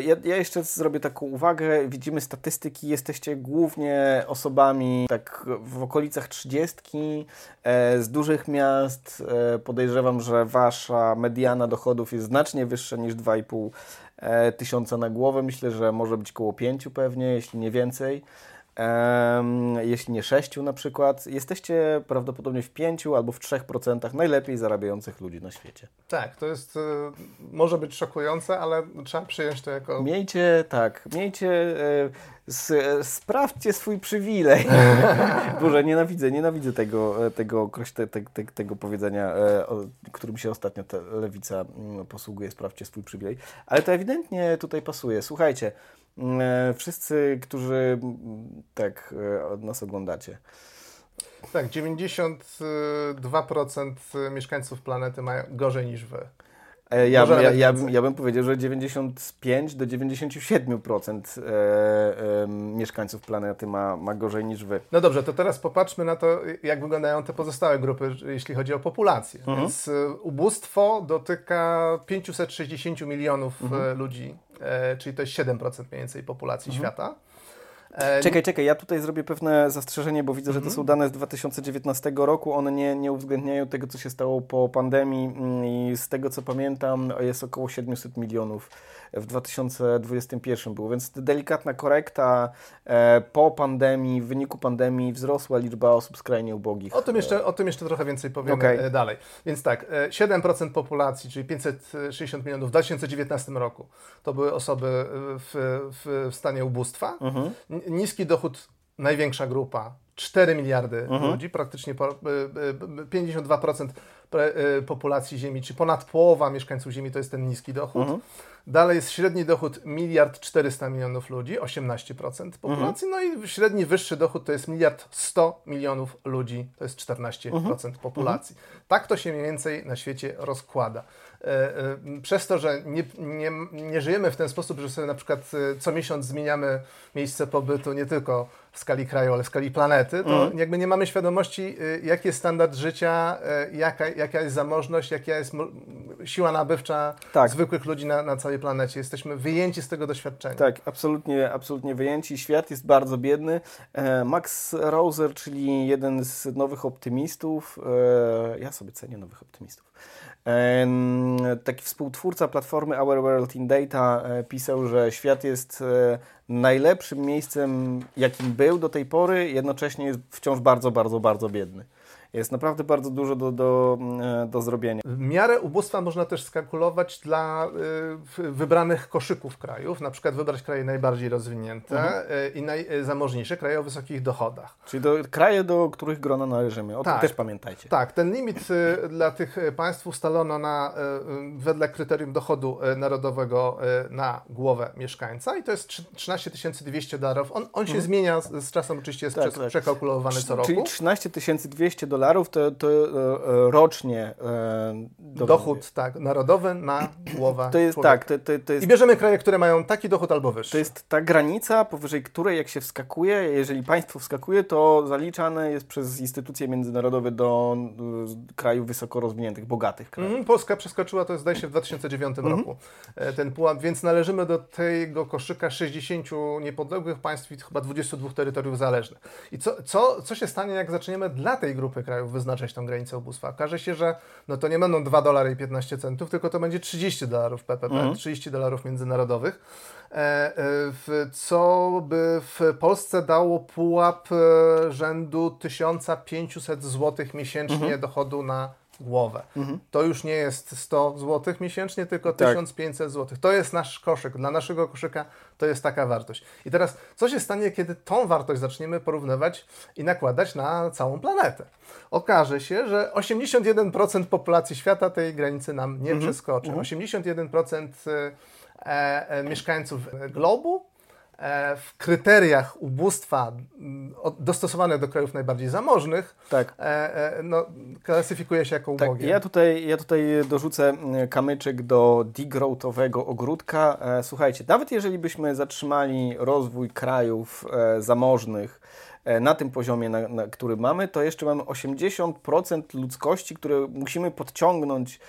Ja, ja jeszcze zrobię taką uwagę. Widzimy statystyki. Jesteście głównie osobami tak w okolicach trzydziestki, z dużych miast. Podejrzewam, że wasza mediana dochodów jest znacznie wyższa niż dwa i pół tysiąca na głowę. Myślę, że może być koło pięciu pewnie, jeśli nie więcej. Um, jeśli nie sześciu na przykład, jesteście prawdopodobnie w pięciu albo w trzech procentach najlepiej zarabiających ludzi na świecie. Tak, to jest, y, może być szokujące, ale trzeba przyjąć to jako... Miejcie, tak, miejcie, y, s, y, sprawdźcie swój przywilej. Boże, nienawidzę, nienawidzę tego, tego, te, te, te, tego powiedzenia, y, o, którym się ostatnio ta lewica y, posługuje, sprawdźcie swój przywilej, ale to ewidentnie tutaj pasuje. Słuchajcie, wszyscy, którzy tak od nas oglądacie. Tak, dziewięćdziesiąt dwa procent mieszkańców planety mają gorzej niż wy. Ja, ja, ja, ja, ja bym powiedział, że dziewięćdziesiąt pięć do dziewięćdziesięciu siedmiu procent e, e, mieszkańców planety ma, ma gorzej niż wy. No dobrze, to teraz popatrzmy na to, jak wyglądają te pozostałe grupy, jeśli chodzi o populację. Mhm. Więc ubóstwo dotyka pięćset sześćdziesiąt milionów mhm. ludzi, e, czyli to jest siedem procent mniej więcej populacji mhm. świata. Czekaj, czekaj, ja tutaj zrobię pewne zastrzeżenie, bo widzę, mhm. że to są dane z dwa tysiące dziewiętnastego roku, one nie, nie uwzględniają tego, co się stało po pandemii i z tego, co pamiętam, jest około siedemset milionów w dwa tysiące dwudziestym pierwszym było, więc delikatna korekta po pandemii, w wyniku pandemii wzrosła liczba osób skrajnie ubogich. O tym jeszcze, o tym jeszcze trochę więcej powiemy okay. dalej. Więc tak, siedem procent populacji, czyli pięćset sześćdziesiąt milionów w dwa tysiące dziewiętnastym roku to były osoby w, w, w stanie ubóstwa. Mhm. Niski dochód, największa grupa, cztery miliardy mhm. ludzi, praktycznie pięćdziesiąt dwa procent populacji Ziemi, czy ponad połowa mieszkańców Ziemi to jest ten niski dochód. Mhm. Dalej jest średni dochód miliard czterysta milionów ludzi, osiemnaście procent populacji, mhm. no i średni wyższy dochód to jest miliard sto milionów ludzi, to jest czternaście procent mhm. populacji. Tak to się mniej więcej na świecie rozkłada. Przez to, że nie, nie, nie żyjemy w ten sposób, że sobie na przykład co miesiąc zmieniamy miejsce pobytu nie tylko w skali kraju, ale w skali planety, to mm. jakby nie mamy świadomości, jaki jest standard życia, jaka, jaka jest zamożność, jaka jest siła nabywcza tak. zwykłych ludzi na, na całej planecie. Jesteśmy wyjęci z tego doświadczenia. Tak, absolutnie, absolutnie wyjęci. Świat jest bardzo biedny. Max Roser, czyli jeden z nowych optymistów, ja sobie cenię nowych optymistów, taki współtwórca platformy Our World in Data pisał, że świat jest najlepszym miejscem, jakim był do tej pory, jednocześnie jest wciąż bardzo, bardzo, bardzo biedny. Jest naprawdę bardzo dużo do, do, do zrobienia. Miarę ubóstwa można też skalkulować dla y, wybranych koszyków krajów, na przykład wybrać kraje najbardziej rozwinięte mhm. i najzamożniejsze kraje o wysokich dochodach. Czyli do, kraje, do których grona należymy, o tak, tym też pamiętajcie. Tak, ten limit y, dla tych państw ustalono na, y, wedle kryterium dochodu narodowego y, na głowę mieszkańca i to jest trzynaście tysięcy dwieście dolarów. On, on się mhm. zmienia z, z czasem, oczywiście jest tak, przez, tak. przekalkulowany co roku. Czyli trzynaście tysięcy dwieście dolarów To, to rocznie e, dochód tak, narodowy na głowę to jest, człowieka. Tak, to, to, to jest, i bierzemy kraje, które mają taki dochód albo wyższy. To jest ta granica, powyżej której jak się wskakuje, jeżeli państwo wskakuje, to zaliczane jest przez instytucje międzynarodowe do y, krajów wysoko rozwiniętych, bogatych krajów. Mm, Polska przeskoczyła to zdaje się w dwa tysiące dziewiątym mm-hmm. roku ten pułap, więc należymy do tego koszyka sześćdziesięciu niepodległych państw i chyba dwudziestu dwóch terytoriów zależnych. I co, co, co się stanie, jak zaczniemy dla tej grupy krajów wyznaczać tą granicę ubóstwa? Okaże się, że no to nie będą dwa dolary i piętnaście centów, tylko to będzie trzydzieści dolarów P P P, mhm. trzydzieści dolarów międzynarodowych, co by w Polsce dało pułap rzędu tysiąc pięćset złotych miesięcznie mhm. dochodu na głowę. Mhm. To już nie jest sto złotych miesięcznie, tylko tak. tysiąc pięćset złotych. To jest nasz koszyk. Dla naszego koszyka to jest taka wartość. I teraz, co się stanie, kiedy tą wartość zaczniemy porównywać i nakładać na całą planetę? Okaże się, że osiemdziesiąt jeden procent populacji świata tej granicy nam nie mhm. przeskoczy. osiemdziesiąt jeden procent e, e, mieszkańców globu w kryteriach ubóstwa dostosowane do krajów najbardziej zamożnych, tak. no, klasyfikuje się jako ubogiem. Tak, ja tutaj, ja tutaj dorzucę kamyczek do degrowthowego ogródka. Słuchajcie, nawet jeżeli byśmy zatrzymali rozwój krajów zamożnych na tym poziomie, na, na który mamy, to jeszcze mamy osiemdziesiąt procent ludzkości, które musimy podciągnąć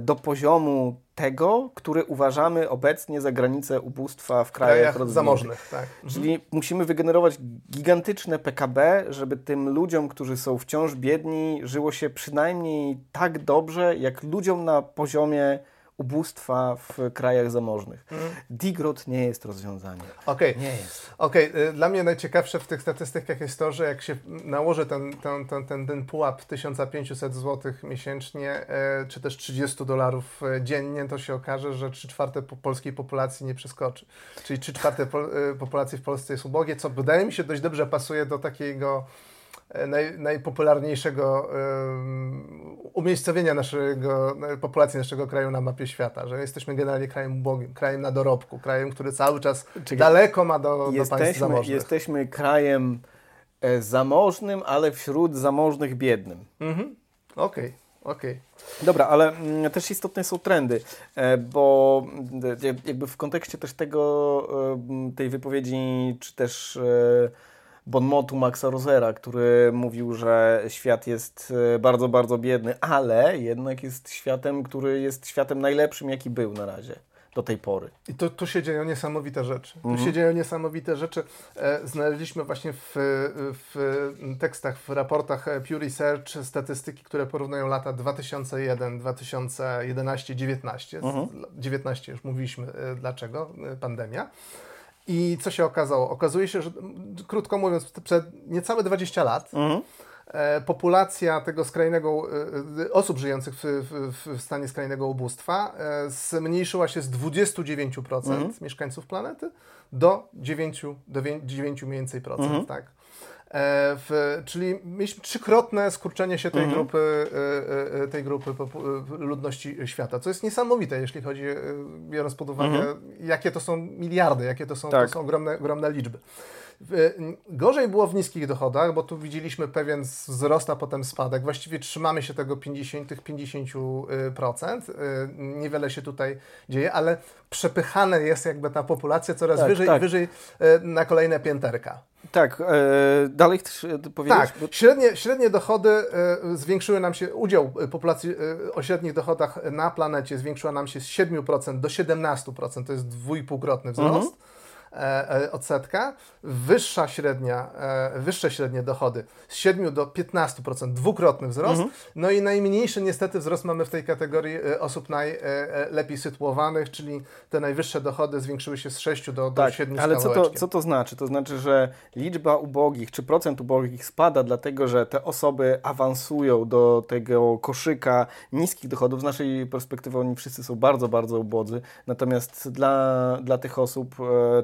do poziomu tego, który uważamy obecnie za granicę ubóstwa w krajach, krajach rozwiniętych. Zamożnych. Tak. Czyli mhm. musimy wygenerować gigantyczne P K B, żeby tym ludziom, którzy są wciąż biedni, żyło się przynajmniej tak dobrze, jak ludziom na poziomie ubóstwa w krajach zamożnych. Mhm. Degrowth nie jest rozwiązaniem. Okej. Okay. Nie jest. Okej. Okay. Dla mnie najciekawsze w tych statystykach jest to, że jak się nałoży ten, ten, ten, ten, ten pułap tysiąc pięćset złotych miesięcznie, czy też trzydzieści dolarów dziennie, to się okaże, że trzy czwarte polskiej populacji nie przeskoczy. Czyli trzy czwarte po, populacji w Polsce jest ubogie, co wydaje mi się dość dobrze pasuje do takiego Naj, najpopularniejszego um, umiejscowienia naszego, populacji naszego kraju na mapie świata, że jesteśmy generalnie krajem ubogim, krajem na dorobku, krajem, który cały czas Czyli daleko ma do, jesteśmy, do państw zamożnych. Jesteśmy krajem e, zamożnym, ale wśród zamożnych biednym. Mhm. Okej, okay, okej. Okay. Dobra, ale też istotne są trendy, bo jakby w kontekście też tego, tej wypowiedzi, czy też bonmotu Maxa Rosera, który mówił, że świat jest bardzo, bardzo biedny, ale jednak jest światem, który jest światem najlepszym, jaki był na razie do tej pory. I to, tu się dzieją niesamowite rzeczy. Mhm. Tu się dzieją niesamowite rzeczy. E, znaleźliśmy właśnie w, w tekstach, w raportach Pew Research statystyki, które porównują lata dwa tysiące jeden, dwa tysiące jedenaście, dwa tysiące dziewiętnaście. Mhm. dziewiętnaście już mówiliśmy e, dlaczego, e, pandemia. I co się okazało? Okazuje się, że krótko mówiąc, przez niecałe dwadzieścia lat mhm. populacja tego skrajnego, osób żyjących w, w, w stanie skrajnego ubóstwa zmniejszyła się z dwadzieścia dziewięć procent mhm. mieszkańców planety do dziewięć, do dziewięć mniej więcej procent. Mhm. Tak? W, czyli mieliśmy trzykrotne skurczenie się tej mhm. grupy, tej grupy ludności świata, co jest niesamowite, jeśli chodzi, biorąc pod uwagę, mhm. jakie to są miliardy, jakie to są, tak. to są ogromne, ogromne liczby. Gorzej było w niskich dochodach, bo tu widzieliśmy pewien wzrost, a potem spadek. Właściwie trzymamy się tego pięćdziesiąt, pięćdziesiąt procent. Niewiele się tutaj dzieje, ale przepychane jest jakby ta populacja coraz tak, wyżej tak. i wyżej na kolejne pięterka. Tak, e, dalej chcesz powiedzieć? Tak, bo... średnie, średnie dochody e, zwiększyły nam się, udział populacji e, o średnich dochodach na planecie zwiększyła nam się z siedem procent do siedemnaście procent, to jest dwójpółkrotny wzrost. Mhm. Odsetka, wyższa średnia, wyższe średnie dochody z siedem do piętnaście procent, dwukrotny wzrost, mhm. no i najmniejszy niestety wzrost mamy w tej kategorii osób najlepiej sytuowanych, czyli te najwyższe dochody zwiększyły się z sześć do, do tak, siedem. Ale co to, co to znaczy? To znaczy, że liczba ubogich, czy procent ubogich spada dlatego, że te osoby awansują do tego koszyka niskich dochodów. Z naszej perspektywy oni wszyscy są bardzo, bardzo ubodzy, natomiast dla, dla tych osób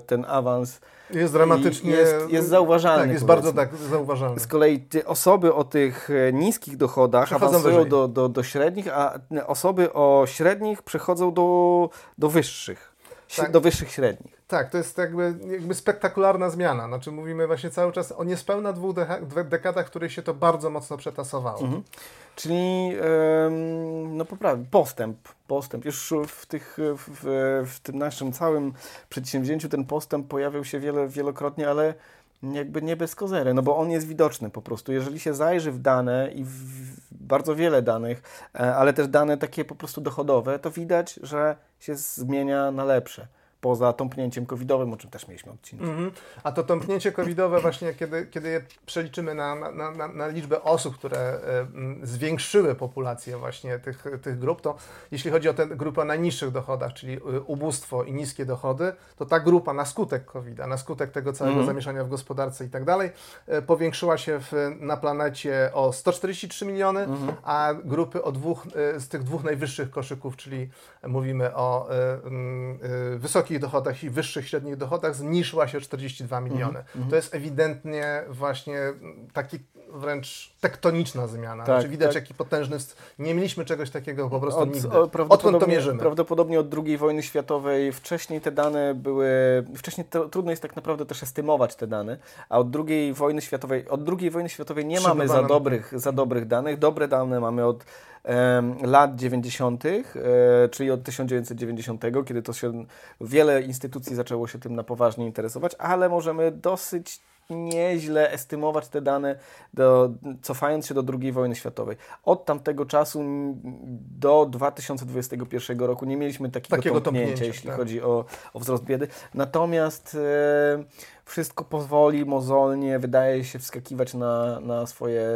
ten awans jest dramatycznie, jest, jest zauważalny. Tak, jest powiedzmy. bardzo tak zauważalny. Z kolei te osoby o tych niskich dochodach przechodzą awansują do, do, do średnich, a osoby o średnich przechodzą do, do wyższych, tak. do wyższych średnich. Tak, to jest jakby, jakby spektakularna zmiana. Znaczy mówimy właśnie cały czas o niespełna dwóch dekadach, dekadach w których się to bardzo mocno przetasowało. Mhm. Czyli ym, no poprawi, postęp, postęp. Już w, tych, w, w tym naszym całym przedsięwzięciu ten postęp pojawiał się wiele, wielokrotnie, ale jakby nie bez kozery, no bo on jest widoczny po prostu. Jeżeli się zajrzy w dane i w bardzo wiele danych, ale też dane takie po prostu dochodowe, to widać, że się zmienia na lepsze. Poza tąpnięciem covidowym, o czym też mieliśmy odcinek. Mm-hmm. A to tąpnięcie covidowe właśnie, kiedy, kiedy je przeliczymy na, na, na, na liczbę osób, które mm, zwiększyły populację właśnie tych, tych grup, to jeśli chodzi o tę grupę o najniższych dochodach, czyli ubóstwo i niskie dochody, to ta grupa na skutek covida, na skutek tego całego mm-hmm. zamieszania w gospodarce i tak dalej, powiększyła się w, na planecie o sto czterdzieści trzy miliony, mm-hmm. a grupy o dwóch, z tych dwóch najwyższych koszyków, czyli mówimy o mm, wysokich dochodach i wyższych średnich dochodach zmniejszyła się o czterdzieści dwa miliony. Mm-hmm. To jest ewidentnie właśnie taki wręcz tektoniczna zmiana. Tak, znaczy widać tak. jaki potężny... Nie mieliśmy czegoś takiego po prostu od, nigdy. Odkąd to mierzymy? Prawdopodobnie od drugiej wojny światowej. Wcześniej te dane były... Wcześniej to, trudno jest tak naprawdę też estymować te dane, a od drugiej wojny światowej od drugiej wojny światowej nie mamy za dobrych, za dobrych danych. Dobre dane mamy od lat dziewięćdziesiątych, czyli od tysiąc dziewięćset dziewięćdziesiątego, kiedy to się wiele instytucji zaczęło się tym na poważnie interesować, ale możemy dosyć nieźle estymować te dane, do, cofając się do drugiej wojny światowej. Od tamtego czasu do dwa tysiące dwudziestego pierwszego roku nie mieliśmy takiego, takiego tąpnięcia, tąpnięcia, jeśli tak. chodzi o, o wzrost biedy. Natomiast e, wszystko powoli, mozolnie, wydaje się wskakiwać na, na swoje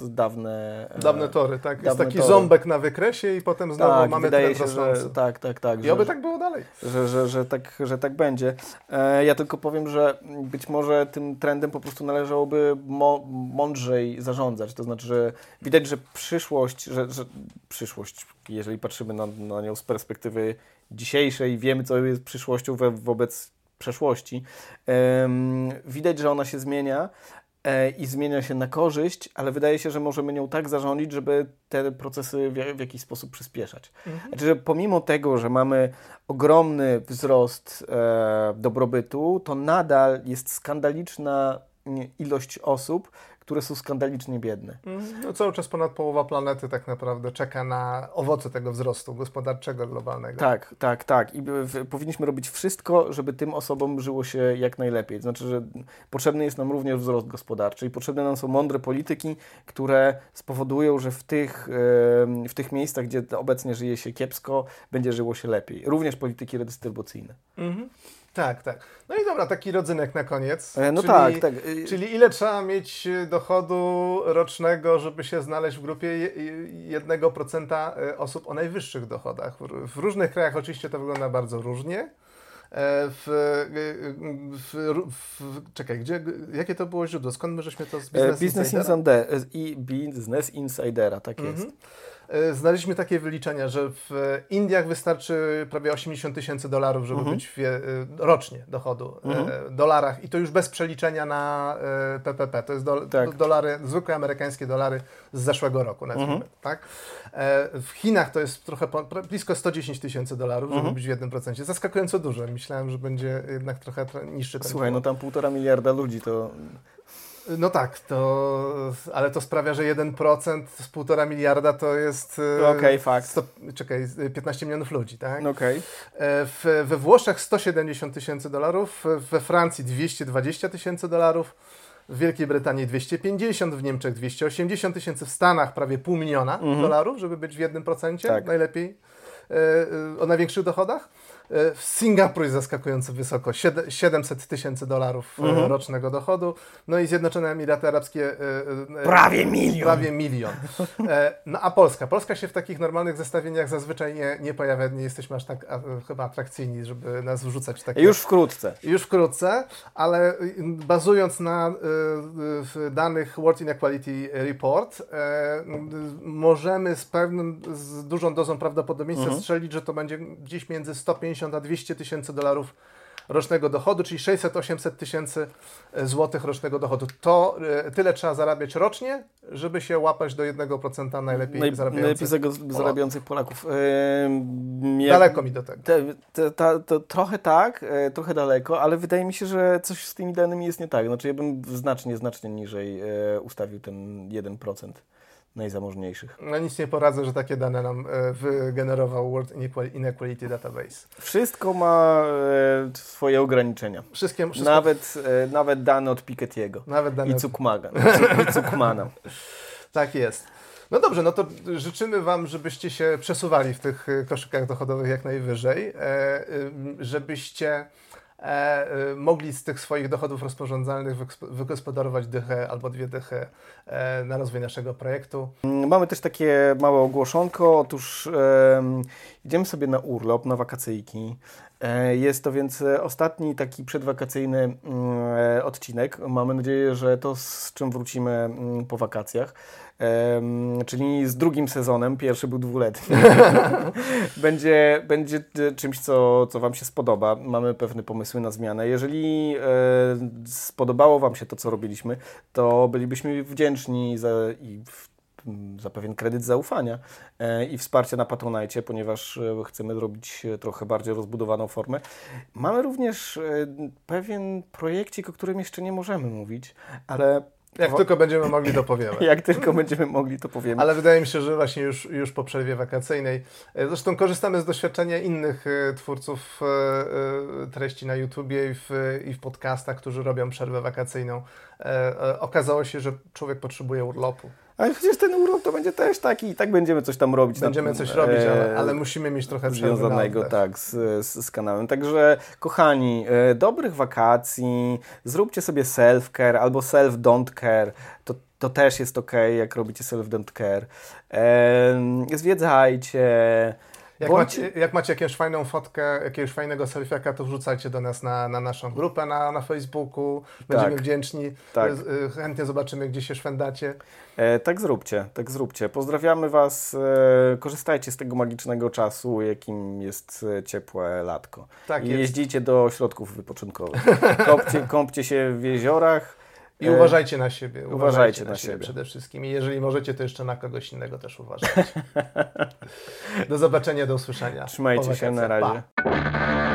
dawne... E, dawne tory, tak. Dawne jest taki tory. Ząbek na wykresie i potem znowu tak, mamy ten rosnący. Tak, tak, tak. I że, oby tak było dalej. Że, że, że, że, tak, że tak będzie. E, ja tylko powiem, że być może tym trendem po prostu należałoby mo- mądrzej zarządzać. To znaczy, że widać, że przyszłość, że, że przyszłość, jeżeli patrzymy na, na nią z perspektywy dzisiejszej, wiemy, co jest przyszłością we, wobec przeszłości, um, widać, że ona się zmienia e, i zmienia się na korzyść, ale wydaje się, że możemy nią tak zarządzić, żeby te procesy w, w jakiś sposób przyspieszać. Mhm. Znaczy, że pomimo tego, że mamy ogromny wzrost e, dobrobytu, to nadal jest skandaliczna ilość osób, które są skandalicznie biedne. No, cały czas ponad połowa planety tak naprawdę czeka na owoce tego wzrostu gospodarczego, globalnego. Tak, tak, tak. I powinniśmy robić wszystko, żeby tym osobom żyło się jak najlepiej. Znaczy, że potrzebny jest nam również wzrost gospodarczy i potrzebne nam są mądre polityki, które spowodują, że w tych, w tych miejscach, gdzie obecnie żyje się kiepsko, będzie żyło się lepiej. Również polityki redystrybucyjne. Mhm. Tak, tak. No i dobra, taki rodzynek na koniec. No czyli, tak, tak. Czyli ile trzeba mieć dochodu rocznego, żeby się znaleźć w grupie jednego procent osób o najwyższych dochodach? W różnych krajach oczywiście to wygląda bardzo różnie. W, w, w, czekaj, gdzie, jakie to było źródło? Skąd my żeśmy to z Business Insidera? Business Insidera, i Business Insidera, tak jest. Mhm. znaleźliśmy takie wyliczenia, że w Indiach wystarczy prawie osiemdziesiąt tysięcy dolarów, żeby mhm. być w, rocznie dochodu mhm. e, dolarach i to już bez przeliczenia na e, P P P. To jest do, tak. do, dolary, zwykłe amerykańskie dolary z zeszłego roku, nazwijmy. Mhm. Tak? E, w Chinach to jest trochę po, blisko sto dziesięć tysięcy dolarów, żeby mhm. być w jednym procencie. Zaskakująco duże. Myślałem, że będzie jednak trochę niższy. Ten Słuchaj, no tam półtora miliarda ludzi to... No tak, to, ale to sprawia, że jeden procent z półtora miliarda to jest okay, fakt. sto, czekaj, piętnaście milionów ludzi, tak? Okay. W, we Włoszech sto siedemdziesiąt tysięcy dolarów, we Francji dwieście dwadzieścia tysięcy dolarów, w Wielkiej Brytanii dwieście pięćdziesiąt, w Niemczech dwieście osiemdziesiąt tysięcy, w Stanach prawie pół miliona mhm. dolarów, żeby być w jednym procencie, tak. najlepiej o największych dochodach. W Singapurze jest zaskakująco wysoko, siedemset tysięcy dolarów mhm. rocznego dochodu. No i Zjednoczone Emiraty Arabskie... Prawie milion! Prawie milion. No a Polska? Polska się w takich normalnych zestawieniach zazwyczaj nie, nie pojawia. Nie jesteśmy aż tak a, chyba atrakcyjni, żeby nas wrzucać w takie... Już wkrótce. Już wkrótce, ale bazując na y, danych World Inequality Report y, możemy z pewnym, z dużą dozą prawdopodobieństwa mhm. strzelić, że to będzie gdzieś między sto pięćdziesiąt a dwieście tysięcy dolarów rocznego dochodu, czyli sześćset osiemset tysięcy złotych rocznego dochodu. To tyle trzeba zarabiać rocznie, żeby się łapać do jednego procenta najlepiej Naj, zarabiających, najlepiej zarabiających Polaków. Yy, daleko mi do tego. Te, te, ta, to trochę tak, e, trochę daleko, ale wydaje mi się, że coś z tymi danymi jest nie tak. Znaczy ja bym znacznie, znacznie niżej e, ustawił ten jeden procent. Najzamożniejszych. No nic nie poradzę, że takie dane nam e, wygenerował World Inequality Database. Wszystko ma e, swoje ograniczenia. Wszystkie, wszystko... Nawet, e, nawet dane od Piketty'ego. Nawet dane I od... Cukmaga. I Cukmana. Tak jest. No dobrze, no to życzymy Wam, żebyście się przesuwali w tych koszykach dochodowych jak najwyżej. E, żebyście E, mogli z tych swoich dochodów rozporządzalnych wygospodarować dychę albo dwie dychy e, na rozwój naszego projektu. Mamy też takie małe ogłoszonko. Otóż e, idziemy sobie na urlop, na wakacyjki. E, jest to więc ostatni taki przedwakacyjny e, odcinek. Mamy nadzieję, że to z czym wrócimy m, po wakacjach. Um, czyli z drugim sezonem, pierwszy był dwuletni, będzie, będzie czymś, co, co Wam się spodoba. Mamy pewne pomysły na zmianę. Jeżeli e, spodobało Wam się to, co robiliśmy, to bylibyśmy wdzięczni za, i w, za pewien kredyt zaufania e, i wsparcie na Patronite, ponieważ chcemy robić trochę bardziej rozbudowaną formę. Mamy również e, pewien projekcik, o którym jeszcze nie możemy mówić, ale... Jak Wo- tylko będziemy mogli, to powiemy. Jak tylko będziemy mogli, to powiemy. Ale wydaje mi się, że właśnie już, już po przerwie wakacyjnej. Zresztą korzystamy z doświadczenia innych twórców treści na YouTubie i w, i w podcastach, którzy robią przerwę wakacyjną. Okazało się, że człowiek potrzebuje urlopu. Ale przecież ten urlop to będzie też taki i tak będziemy coś tam robić. Będziemy tam, coś robić, ale, ale musimy mieć trochę związanego tak, z, z, z kanałem. Także kochani, e, dobrych wakacji, zróbcie sobie self-care albo self-don't-care. To, to też jest ok, jak robicie self-don't-care. E, zwiedzajcie. Jak, Bądź... macie, jak macie jakąś fajną fotkę, jakiegoś fajnego selfieka, to wrzucajcie do nas na, na naszą grupę na, na Facebooku. Będziemy tak, wdzięczni. Tak. Chętnie zobaczymy, gdzie się szwendacie. E, tak zróbcie, tak zróbcie. Pozdrawiamy Was. E, korzystajcie z tego magicznego czasu, jakim jest ciepłe latko. Tak I jest. Jeździcie do ośrodków wypoczynkowych. Kąpcie, kąpcie się w jeziorach. I uważajcie na siebie. Uważajcie, uważajcie na, na siebie przede wszystkim. I jeżeli możecie, to jeszcze na kogoś innego też uważajcie. Do zobaczenia, do usłyszenia. Trzymajcie się, na razie. Pa.